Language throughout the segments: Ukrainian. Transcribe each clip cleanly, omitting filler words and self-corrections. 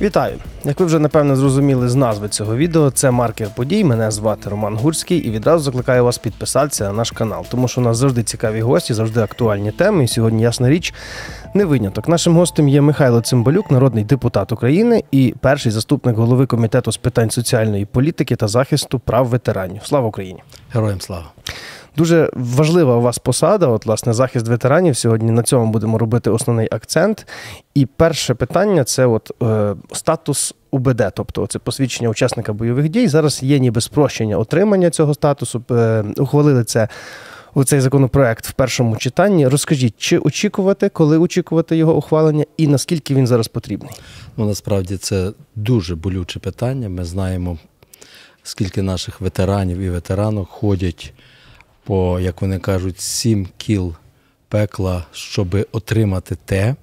Вітаю! Як ви вже, напевно, зрозуміли з назви цього відео, це «Маркер подій», мене звати Роман Гурський і відразу закликаю вас підписатися на наш канал, тому що у нас завжди цікаві гості, завжди актуальні теми, і сьогодні, ясна річ, не виняток. Нашим гостем є Михайло Цимбалюк, народний депутат України і перший заступник голови Комітету з питань соціальної політики та захисту прав ветеранів. Слава Україні! Героям слава! Дуже важлива у вас посада, от, власне, захист ветеранів. Сьогодні на цьому будемо робити основний акцент. І перше питання – це статус УБД, тобто це посвідчення учасника бойових дій. Зараз є ніби спрощення отримання цього статусу. Ухвалили це у цей законопроект в першому читанні. Розкажіть, чи очікувати, коли очікувати його ухвалення і наскільки він зараз потрібний? Ну, насправді, це дуже болюче питання. Ми знаємо, скільки наших ветеранів і ветеранок ходять по, як вони кажуть, 7 кіл пекла, щоб отримати те,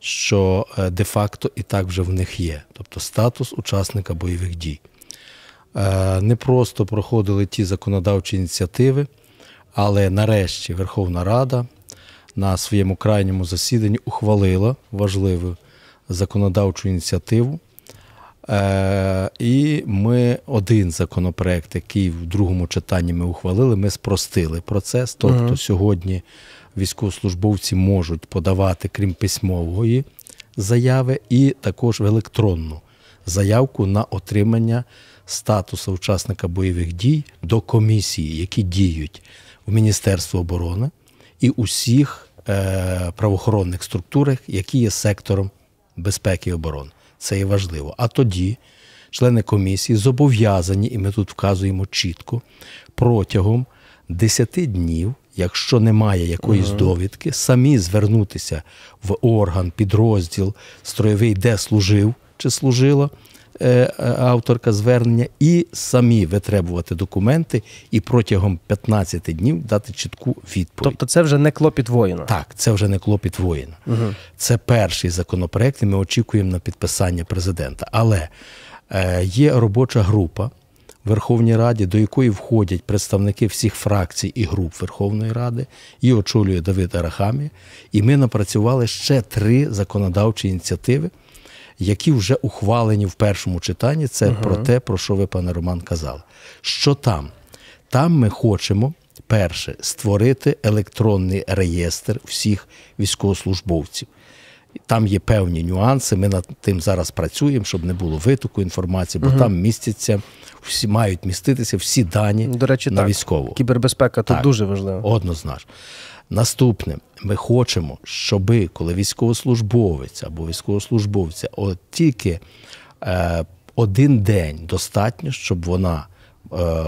що де-факто і так вже в них є. Тобто статус учасника бойових дій. Не просто проходили ті законодавчі ініціативи, але нарешті Верховна Рада на своєму крайньому засіданні ухвалила важливу законодавчу ініціативу. І ми один законопроект, який в другому читанні ми ухвалили, ми спростили процес. Тобто сьогодні військовослужбовці можуть подавати, крім письмової заяви, і також електронну заявку на отримання статусу учасника бойових дій до комісії, які діють в Міністерстві оборони і усіх правоохоронних структурах, які є сектором безпеки і оборони. Це є важливо. А тоді члени комісії зобов'язані, і ми тут вказуємо чітко, протягом 10 днів, якщо немає якоїсь довідки, самі звернутися в орган, підрозділ, строєвий, де служив чи служила авторка звернення, і самі витребувати документи і протягом 15 днів дати чітку відповідь. Тобто це вже не клопіт воїна? Так, це вже не клопіт воїна. Це перший законопроект, і ми очікуємо на підписання президента. Але є робоча група в Верховній Раді, до якої входять представники всіх фракцій і груп Верховної Ради, її очолює Давид Арахамі, і ми напрацювали ще 3 законодавчі ініціативи, які вже ухвалені в першому читанні. Це про те, про що ви, пане Роман, казали. Що там? Там ми хочемо, перше, створити електронний реєстр всіх військовослужбовців. Там є певні нюанси, ми над тим зараз працюємо, щоб не було витоку інформації, бо там містяться, мають міститися всі дані на військового. До речі, так, кібербезпека тут дуже важлива. Однозначно. Наступне, ми хочемо, щоб коли військовослужбовець або військовослужбовця, от тільки один день достатньо, щоб вона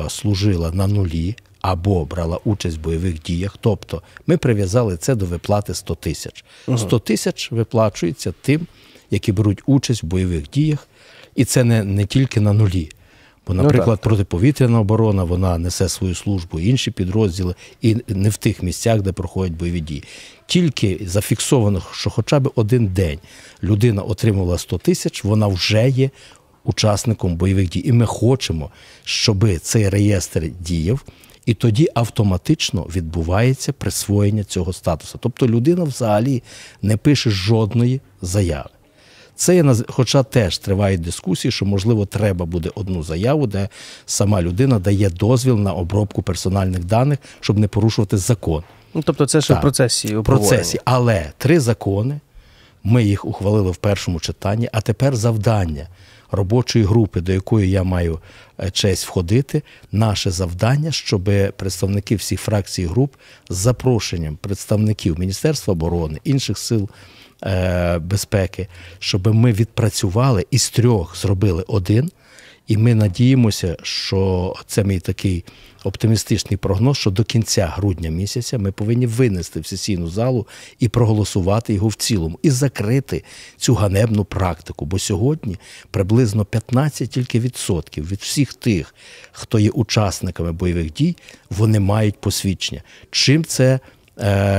служила на нулі або брала участь в бойових діях. Тобто ми прив'язали це до виплати 100 тисяч. 100 тисяч виплачується тим, які беруть участь в бойових діях, і це не тільки на нулі. Бо, наприклад, протиповітряна оборона, вона несе свою службу, інші підрозділи, і не в тих місцях, де проходять бойові дії. Тільки зафіксовано, що хоча б один день людина отримувала 100 тисяч, вона вже є учасником бойових дій. І ми хочемо, щоб цей реєстр діяв, і тоді автоматично відбувається присвоєння цього статусу. Тобто людина взагалі не пише жодної заяви. Це, хоча теж тривають дискусії, що, можливо, треба буде одну заяву, де сама людина дає дозвіл на обробку персональних даних, щоб не порушувати закон. Тобто це ще в процесі обговорення. Але 3 закони, ми їх ухвалили в першому читанні, а тепер завдання робочої групи, до якої я маю честь входити, наше завдання, щоб представники всіх фракцій і груп з запрошенням представників Міністерства оборони, інших сил безпеки, щоб ми відпрацювали і з 3 зробили 1, і ми надіємося, що це мій такий оптимістичний прогноз, що до кінця грудня місяця ми повинні винести в сесійну залу і проголосувати його в цілому, і закрити цю ганебну практику, бо сьогодні приблизно 15% від всіх тих, хто є учасниками бойових дій, вони мають посвідчення. Чим це,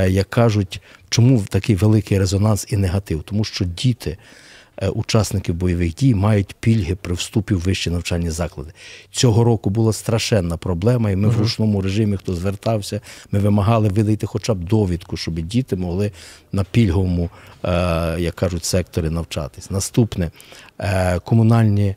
як кажуть, чому такий великий резонанс і негатив? Тому що діти учасників бойових дій мають пільги при вступі в вищі навчальні заклади. Цього року була страшенна проблема, і ми в ручному режимі, хто звертався, ми вимагали видати хоча б довідку, щоб діти могли на пільговому, як кажуть, секторі навчатись. Наступне – комунальні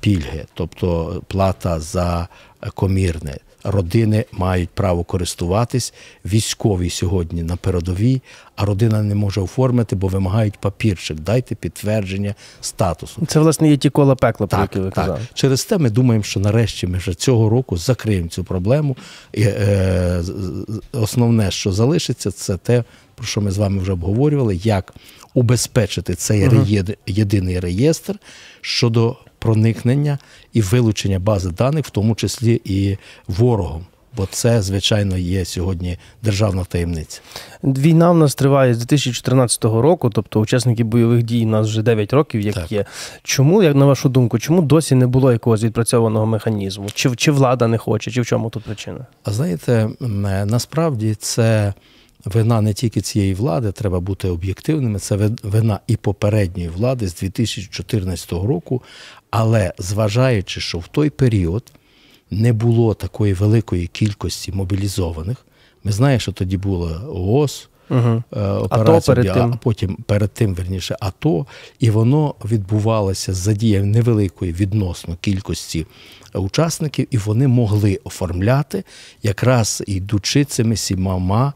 пільги, тобто плата за комірне. Родини мають право користуватись, військові сьогодні на передовій, а родина не може оформити, бо вимагають папірчик, дайте підтвердження статусу. Це, власне, є ті кола пекла, про які ви казали. Через те ми думаємо, що нарешті ми вже цього року закриємо цю проблему. Основне, що залишиться, це те, про що ми з вами вже обговорювали, як убезпечити цей єдиний реєстр щодо проникнення і вилучення бази даних, в тому числі і ворогом. Бо це, звичайно, є сьогодні державна таємниця. Війна в нас триває з 2014 року, тобто учасники бойових дій у нас вже 9 років, як є. Чому, як на вашу думку, чому досі не було якогось відпрацьованого механізму? Чи влада не хоче, чи в чому тут причина? А знаєте, насправді це вина не тільки цієї влади, треба бути об'єктивними, це вина і попередньої влади з 2014 року, але зважаючи, що в той період не було такої великої кількості мобілізованих, ми знаємо, що тоді була ООС, операція, а потім перед тим, верніше, АТО, і воно відбувалося з задіянням невеликої відносно кількості учасників, і вони могли оформляти, якраз йдучи цими 7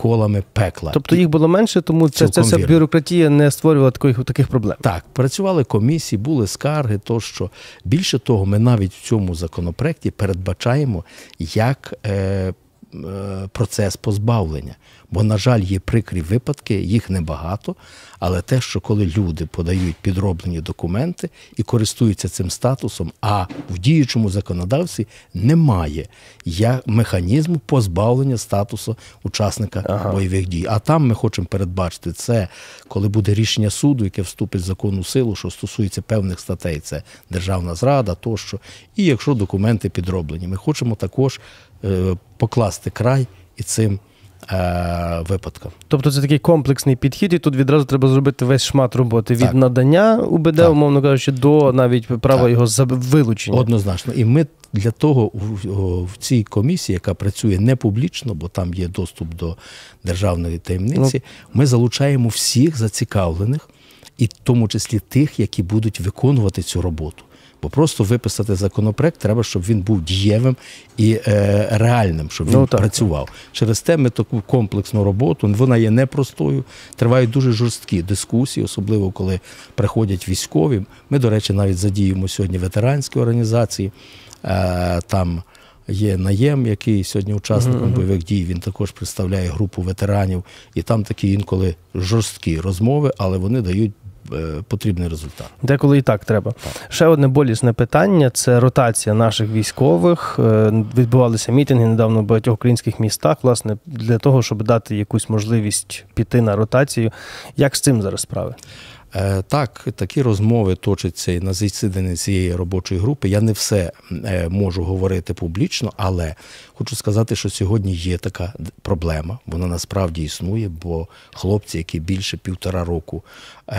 колами пекла. Тобто їх було менше, тому ця бюрократія не створювала таких проблем. Так, працювали комісії, були скарги, тощо. Більше того, ми навіть в цьому законопроекті передбачаємо, як процес позбавлення. Бо, на жаль, є прикрі випадки, їх небагато, але те, що коли люди подають підроблені документи і користуються цим статусом, а в діючому законодавстві немає механізму позбавлення статусу учасника бойових дій. А там ми хочемо передбачити це, коли буде рішення суду, яке вступить в законну силу, що стосується певних статей, це державна зрада, тощо, і якщо документи підроблені. Ми хочемо також покласти край і цим випадкам. Тобто це такий комплексний підхід, і тут відразу треба зробити весь шмат роботи від надання УБД, умовно кажучи, до навіть права його вилучення. Однозначно. І ми для того в цій комісії, яка працює не публічно, бо там є доступ до державної таємниці, ми залучаємо всіх зацікавлених, і в тому числі тих, які будуть виконувати цю роботу. Бо просто виписати законопроект треба, щоб він був дієвим і реальним, щоб він працював. Через те ми таку комплексну роботу, вона є непростою, тривають дуже жорсткі дискусії, особливо коли приходять військові. Ми, до речі, навіть задіємо сьогодні ветеранські організації, там є Наєм, який сьогодні учасником бойових дій, він також представляє групу ветеранів, і там такі інколи жорсткі розмови, але вони дають потрібний результат. Деколи і так треба. Ще одне болісне питання – це ротація наших військових. Відбувалися мітинги недавно в багатьох українських містах, власне, для того, щоб дати якусь можливість піти на ротацію. Як з цим зараз справи? Так, такі розмови точаться і на засіданні цієї робочої групи. Я не все можу говорити публічно, але хочу сказати, що сьогодні є така проблема. Вона насправді існує, бо хлопці, які більше 1,5 року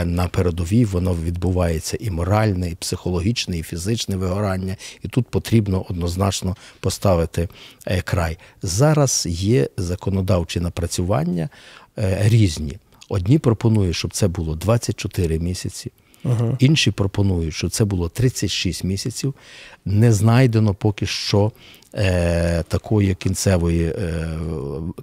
на передовій, воно відбувається і моральне, і психологічне, і фізичне вигорання. І тут потрібно однозначно поставити край. Зараз є законодавчі напрацювання різні. Одні пропонують, щоб це було 24 місяці, інші пропонують, щоб це було 36 місяців. Не знайдено поки що такої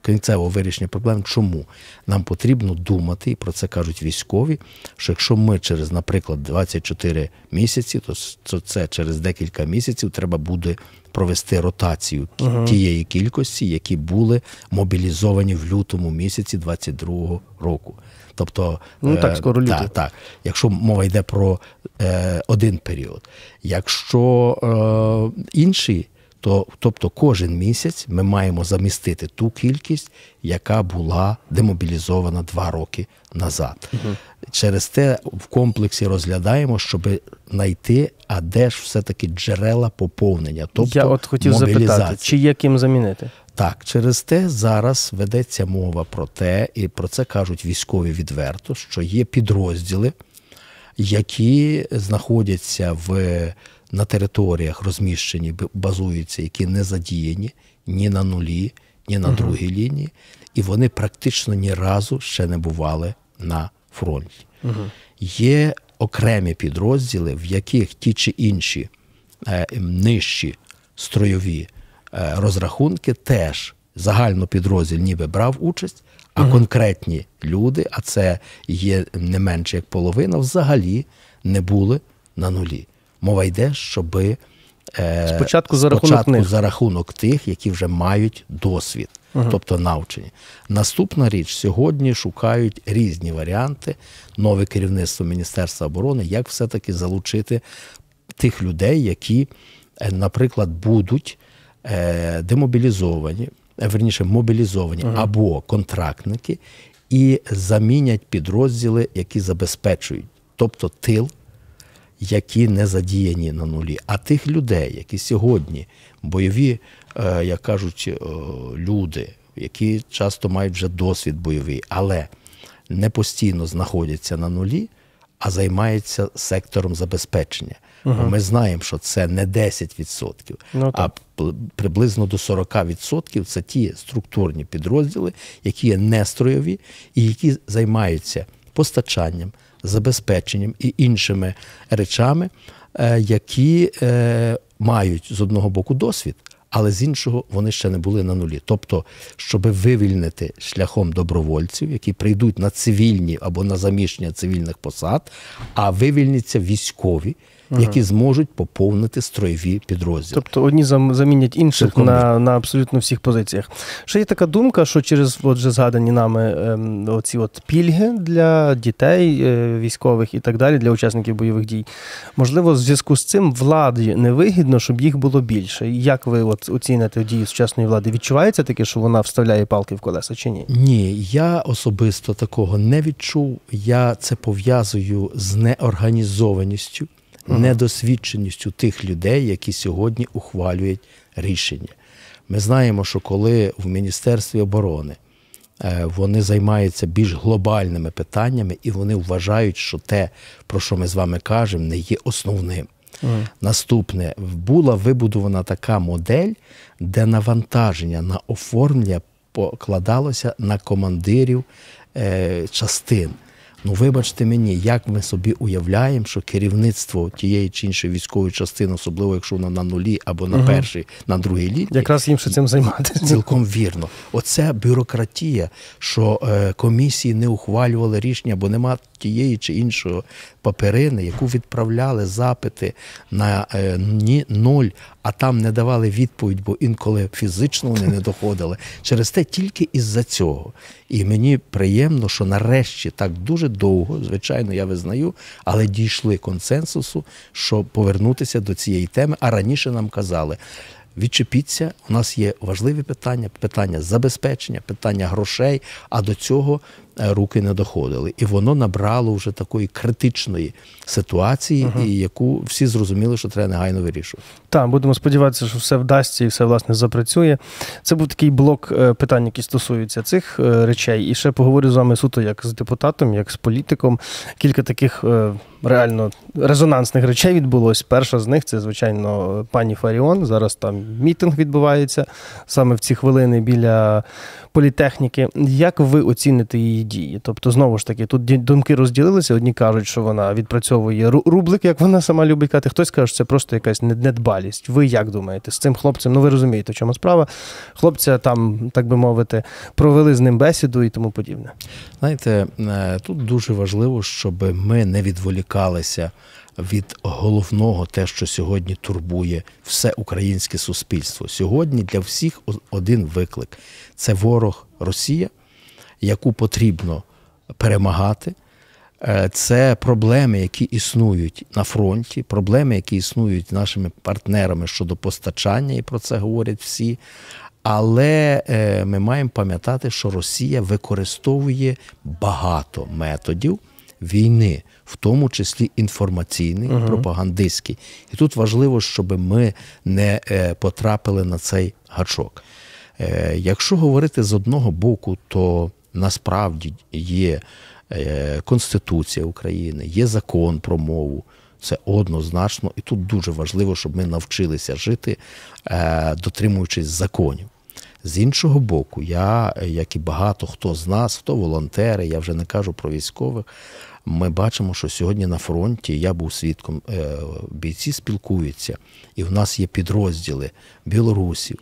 кінцевого вирішення проблем. Чому? Нам потрібно думати, і про це кажуть військові, що якщо ми через, наприклад, 24 місяці, то це через декілька місяців треба буде провести ротацію тієї кількості, які були мобілізовані в лютому місяці 2022 року. Тобто, якщо мова йде про один період. Якщо інший, тобто кожен місяць ми маємо замістити ту кількість, яка була демобілізована 2 роки назад. Через те в комплексі розглядаємо, щоб знайти, а де ж все-таки джерела поповнення, тобто мобілізації. Я от хотів запитати, чи є ким замінити? Так, через те зараз ведеться мова про те, і про це кажуть військові відверто, що є підрозділи, які знаходяться на територіях розміщені, базуються, які не задіяні ні на нулі, ні на другій лінії, і вони практично ні разу ще не бували на фронті. Є окремі підрозділи, в яких ті чи інші нижчі стройові розрахунки теж загально підрозділ ніби брав участь, а конкретні люди, а це є не менше як половина, взагалі не були на нулі. Мова йде, щоб спочатку за рахунок тих, які вже мають досвід, тобто навчені. Наступна річ, сьогодні шукають різні варіанти, нове керівництво Міністерства оборони, як все-таки залучити тих людей, які, наприклад, будуть демобілізовані, верніше, мобілізовані або контрактники, і замінять підрозділи, які забезпечують, тобто тил, які не задіяні на нулі. А тих людей, які сьогодні бойові, як кажуть, люди, які часто мають вже досвід бойовий, але не постійно знаходяться на нулі, а займаються сектором забезпечення. Ми знаємо, що це не 10%, а приблизно до 40% – це ті структурні підрозділи, які є нестроєві і які займаються постачанням, забезпеченням і іншими речами, які мають з одного боку досвід, але з іншого вони ще не були на нулі. Тобто, щоб вивільнити шляхом добровольців, які прийдуть на цивільні або на заміщення цивільних посад, а вивільняться військові, які зможуть поповнити стройові підрозділи. Тобто одні замінять інших на абсолютно всіх позиціях. Ще є така думка, що через згадані нами оці пільги для дітей, військових і так далі, для учасників бойових дій, можливо, в зв'язку з цим владі невигідно, щоб їх було більше. Як ви оціните дії сучасної влади? Відчувається таке, що вона вставляє палки в колеса чи ні? Ні, я особисто такого не відчув. Я це пов'язую з неорганізованістю, недосвідченістю тих людей, які сьогодні ухвалюють рішення. Ми знаємо, що коли в Міністерстві оборони вони займаються більш глобальними питаннями, і вони вважають, що те, про що ми з вами кажемо, не є основним. Наступне, була вибудована така модель, де навантаження на оформлення покладалося на командирів частин. Ну, вибачте мені, як ми собі уявляємо, що керівництво тієї чи іншої військової частини, особливо якщо воно на нулі або на першій, на другій лінії. Якраз їм ще цим займатися. Цілком вірно. Оце бюрократія, що комісії не ухвалювали рішення, бо нема тієї чи іншої паперини, яку відправляли запити на ноль, а там не давали відповідь, бо інколи фізично вони не доходили. Через те тільки із-за цього. І мені приємно, що нарешті так дуже довго, звичайно, я визнаю, але дійшли консенсусу, щоб повернутися до цієї теми, а раніше нам казали – відчепіться, у нас є важливі питання, питання забезпечення, питання грошей, а до цього руки не доходили. І воно набрало вже такої критичної ситуації, яку всі зрозуміли, що треба негайно вирішувати. Так, будемо сподіватися, що все вдасться і все, власне, запрацює. Це був такий блок питань, які стосуються цих речей. І ще поговорю з вами суто як з депутатом, як з політиком. Кілька таких реально резонансних речей відбулось. Перша з них – це, звичайно, пані Фаріон. Зараз там мітинг відбувається саме в ці хвилини біля політехніки. Як ви оціните її дії? Тобто, знову ж таки, тут думки розділилися. Одні кажуть, що вона відпрацьовує рублик, як вона сама любить казати. Хтось каже, що це просто якась недбалість. Ви як думаєте? З цим хлопцем, ну ви розумієте, в чому справа. Хлопця там, так би мовити, провели з ним бесіду і тому подібне. Знаєте, тут дуже важливо, щоб ми не відволікалися від головного, те, що сьогодні турбує все українське суспільство. Сьогодні для всіх один виклик – це ворог Росія, яку потрібно перемагати. Це проблеми, які існують на фронті, проблеми, які існують нашими партнерами щодо постачання, і про це говорять всі. Але ми маємо пам'ятати, що Росія використовує багато методів війни, в тому числі інформаційний, пропагандистський. І тут важливо, щоб ми не потрапили на цей гачок. Якщо говорити з одного боку, то насправді є Конституція України, є закон про мову. Це однозначно. І тут дуже важливо, щоб ми навчилися жити, дотримуючись законів. З іншого боку, я, як і багато хто з нас, хто волонтери, я вже не кажу про військових, ми бачимо, що сьогодні на фронті, я був свідком, бійці спілкуються, і в нас є підрозділи білорусів,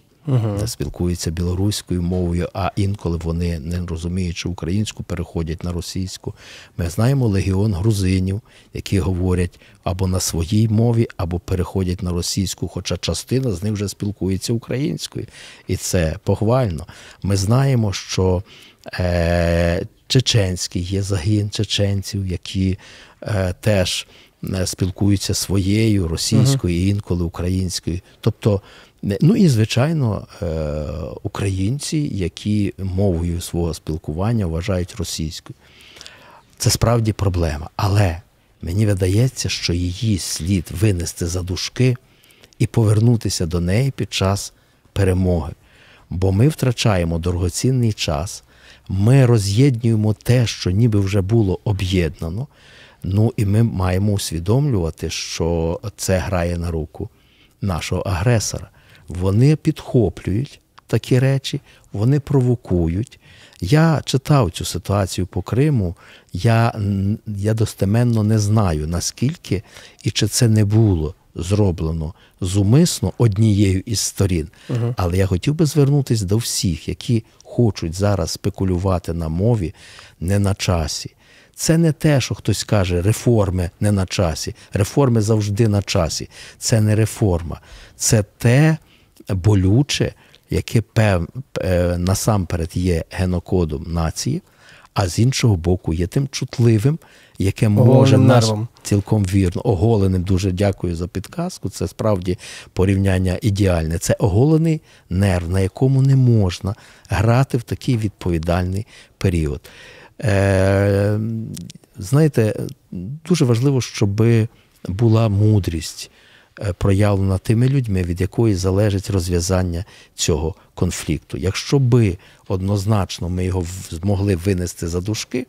де спілкуються білоруською мовою, а інколи вони, не розуміючи українську, переходять на російську. Ми знаємо легіон грузинів, які говорять або на своїй мові, або переходять на російську, хоча частина з них вже спілкується українською. І це похвально. Ми знаємо, що чеченський є загін чеченців, які теж спілкуються своєю, російською, і інколи українською. Тобто, ну і, звичайно, українці, які мовою свого спілкування вважають російською. Це справді проблема. Але мені видається, що її слід винести за дужки і повернутися до неї під час перемоги. Бо ми втрачаємо дорогоцінний час, ми роз'єднуємо те, що ніби вже було об'єднано, ну і ми маємо усвідомлювати, що це грає на руку нашого агресора. Вони підхоплюють такі речі, вони провокують. Я читав цю ситуацію по Криму, я достеменно не знаю, наскільки і чи це не було зроблено зумисно однією із сторін. Але я хотів би звернутися до всіх, які хочуть зараз спекулювати на мові не на часі. Це не те, що хтось каже, реформи не на часі. Реформи завжди на часі. Це не реформа. Це те болюче, яке насамперед є генокодом нації, а з іншого боку є тим чутливим, яке може нас цілком вірно. Оголеним, дуже дякую за підказку, це справді порівняння ідеальне. Це оголений нерв, на якому не можна грати в такий відповідальний період. Знаєте, дуже важливо, щоб була мудрість проявлена тими людьми, від якої залежить розв'язання цього конфлікту. Якщо би однозначно ми його змогли винести за дужки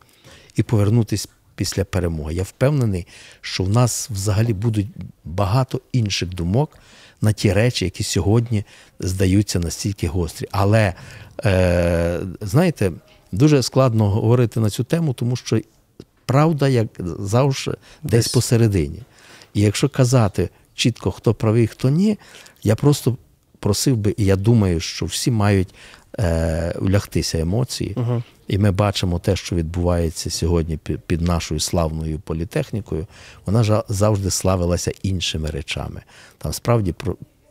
і повернутися після перемоги, я впевнений, що в нас взагалі будуть багато інших думок на ті речі, які сьогодні здаються настільки гострі. Але, знаєте, дуже складно говорити на цю тему, тому що правда, як завжди, десь посередині. І якщо казати чітко, хто правий, хто ні, я просто просив би, і я думаю, що всі мають улягтися емоції. І ми бачимо те, що відбувається сьогодні під нашою славною політехнікою. Вона завжди славилася іншими речами. Там справді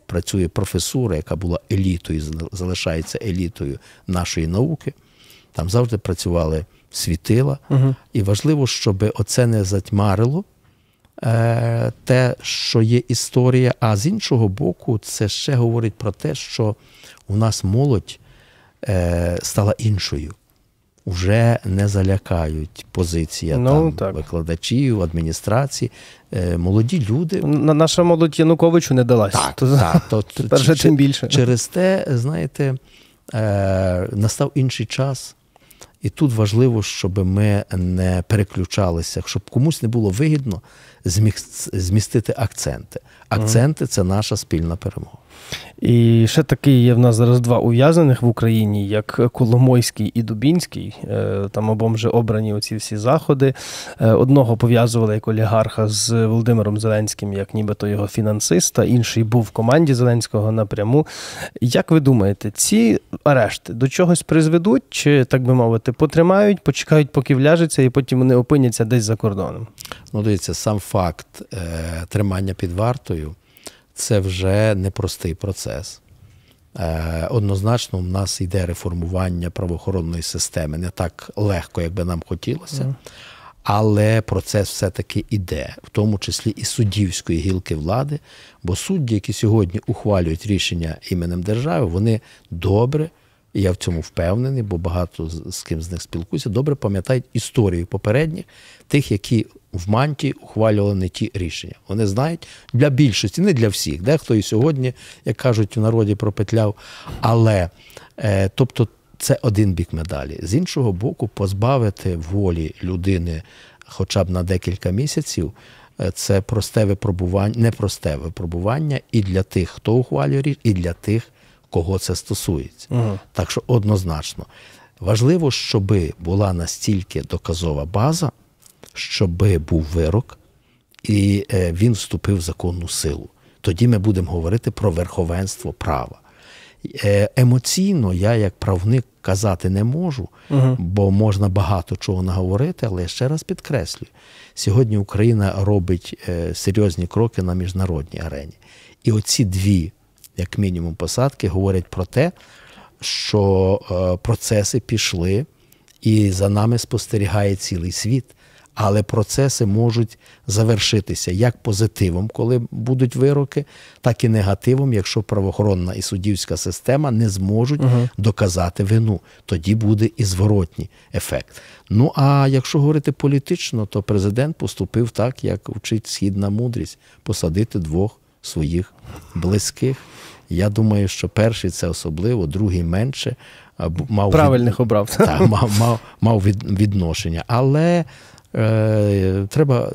працює професура, яка була елітою, залишається елітою нашої науки. Там завжди працювали світила. І важливо, щоб оце не затьмарило те, що є історія. А з іншого боку, це ще говорить про те, що у нас молодь стала іншою. Уже не залякають позиція там, викладачів, адміністрації. Молоді люди. Наша молодь Януковичу не далась. Тепер тим більше. Через те, знаєте, настав інший час, і тут важливо, щоб ми не переключалися, щоб комусь не було вигідно змістити акценти. Акценти – це наша спільна перемога. І ще такий є в нас зараз два ув'язнених в Україні, як Коломойський і Дубінський. Там обом же обрані оці всі заходи. Одного пов'язували як олігарха з Володимиром Зеленським, як нібито його фінансиста. Інший був в команді Зеленського напряму. Як ви думаєте, ці арешти до чогось призведуть? Чи, так би мовити, потримають, почекають, поки вляжеться, і потім вони опиняться десь за кордоном? Ну, дивіться, сам факт тримання під вартою, це вже непростий процес. Однозначно, в нас йде реформування правоохоронної системи не так легко, як би нам хотілося, але процес все-таки йде, в тому числі і суддівської гілки влади, бо судді, які сьогодні ухвалюють рішення іменем держави, вони добре, і я в цьому впевнений, бо багато з ким з них спілкуюся, добре пам'ятають історію попередніх, тих, які в мантії ухвалювали не ті рішення. Вони знають для більшості, не для всіх, дехто і сьогодні, як кажуть в народі, пропетляв. Але, тобто, Це один бік медалі. З іншого боку, позбавити волі людини хоча б на декілька місяців – це просте випробування, непросте випробування і для тих, хто ухвалює річ, і для тих, кого це стосується. Так що однозначно. Важливо, щоб була настільки доказова база, щоб був вирок, і він вступив в законну силу. Тоді ми будемо говорити про верховенство права. Емоційно я як правник казати не можу, бо можна багато чого наговорити, але я ще раз підкреслюю. Сьогодні Україна робить серйозні кроки на міжнародній арені. І оці дві, як мінімум, посадки говорять про те, що процеси пішли і за нами спостерігає цілий світ. Але процеси можуть завершитися як позитивом, коли будуть вироки, так і негативом, якщо правоохоронна і суддівська система не зможуть доказати вину. Тоді буде і зворотній ефект. Ну, а якщо говорити політично, то президент поступив так, як вчить східна мудрість – посадити двох своїх близьких. Я думаю, що перший – це особливо, другий – менше. Правильних обрав. Так, мав відношення. Але треба,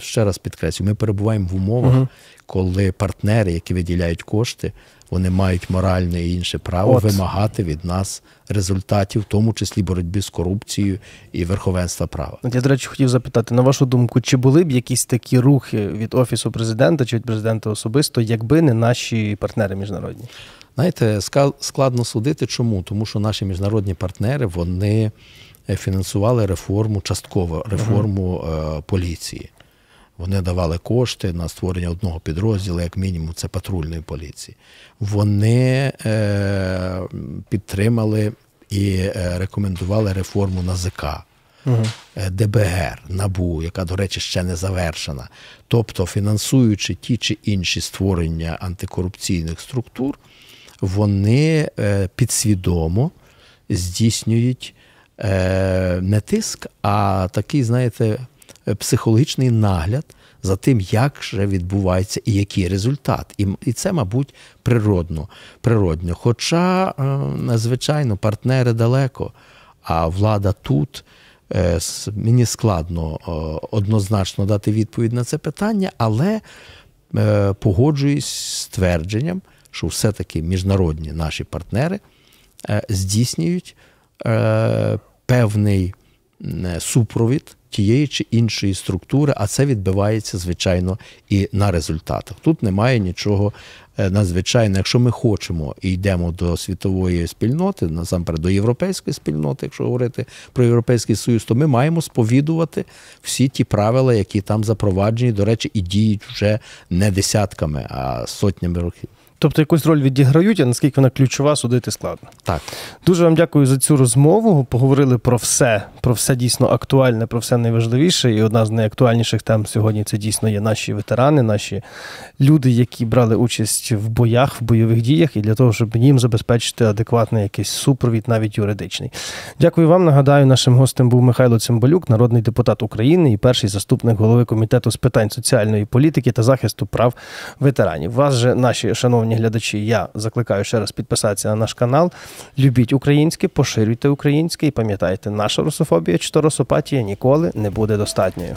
ще раз підкреслюю, ми перебуваємо в умовах, коли партнери, які виділяють кошти, вони мають моральне і інше право вимагати від нас результатів, в тому числі боротьби з корупцією і верховенства права. Я, до речі, хотів запитати, на вашу думку, чи були б якісь такі рухи від Офісу президента чи від президента особисто, якби не наші партнери міжнародні? Знаєте, складно судити. Чому? Тому що наші міжнародні партнери, вони фінансували реформу, частково реформу поліції. Вони давали кошти на створення одного підрозділу, як мінімум, це патрульної поліції. Вони підтримали і рекомендували реформу НАЗК, ДБР, НАБУ, яка, до речі, ще не завершена. Тобто, фінансуючи ті чи інші створення антикорупційних структур, вони підсвідомо здійснюють не тиск, а такий, знаєте, психологічний нагляд за тим, як же відбувається і який результат. І це, мабуть, природно. Хоча, звичайно, партнери далеко, а влада тут. Мені складно однозначно дати відповідь на це питання, але погоджуюсь з твердженням, що все-таки міжнародні наші партнери здійснюють певний супровід тієї чи іншої структури, а це відбивається, звичайно, і на результатах. Тут немає нічого надзвичайного. Якщо ми хочемо і йдемо до світової спільноти, насамперед до європейської спільноти, якщо говорити про Європейський Союз, то ми маємо сповідувати всі ті правила, які там запроваджені, до речі, і діють вже не десятками, а сотнями років. Тобто якусь роль відіграють, а наскільки вона ключова, судити складно. Так. Дуже вам дякую за цю розмову. Поговорили про все дійсно актуальне, про все найважливіше. І одна з найактуальніших тем сьогодні – це дійсно є наші ветерани, наші люди, які брали участь в боях, в бойових діях, і для того, щоб їм забезпечити адекватний якийсь супровід, навіть юридичний. Дякую вам. Нагадаю, нашим гостем був Михайло Цимбалюк, народний депутат України і перший заступник голови Комітету з питань соціальної політики та захисту прав ветеранів. Вас же, наші шановні глядачі, я закликаю ще раз підписатися на наш канал. Любіть українське, поширюйте українське і пам'ятайте, наша русофобія чи русопатія ніколи не буде достатньою.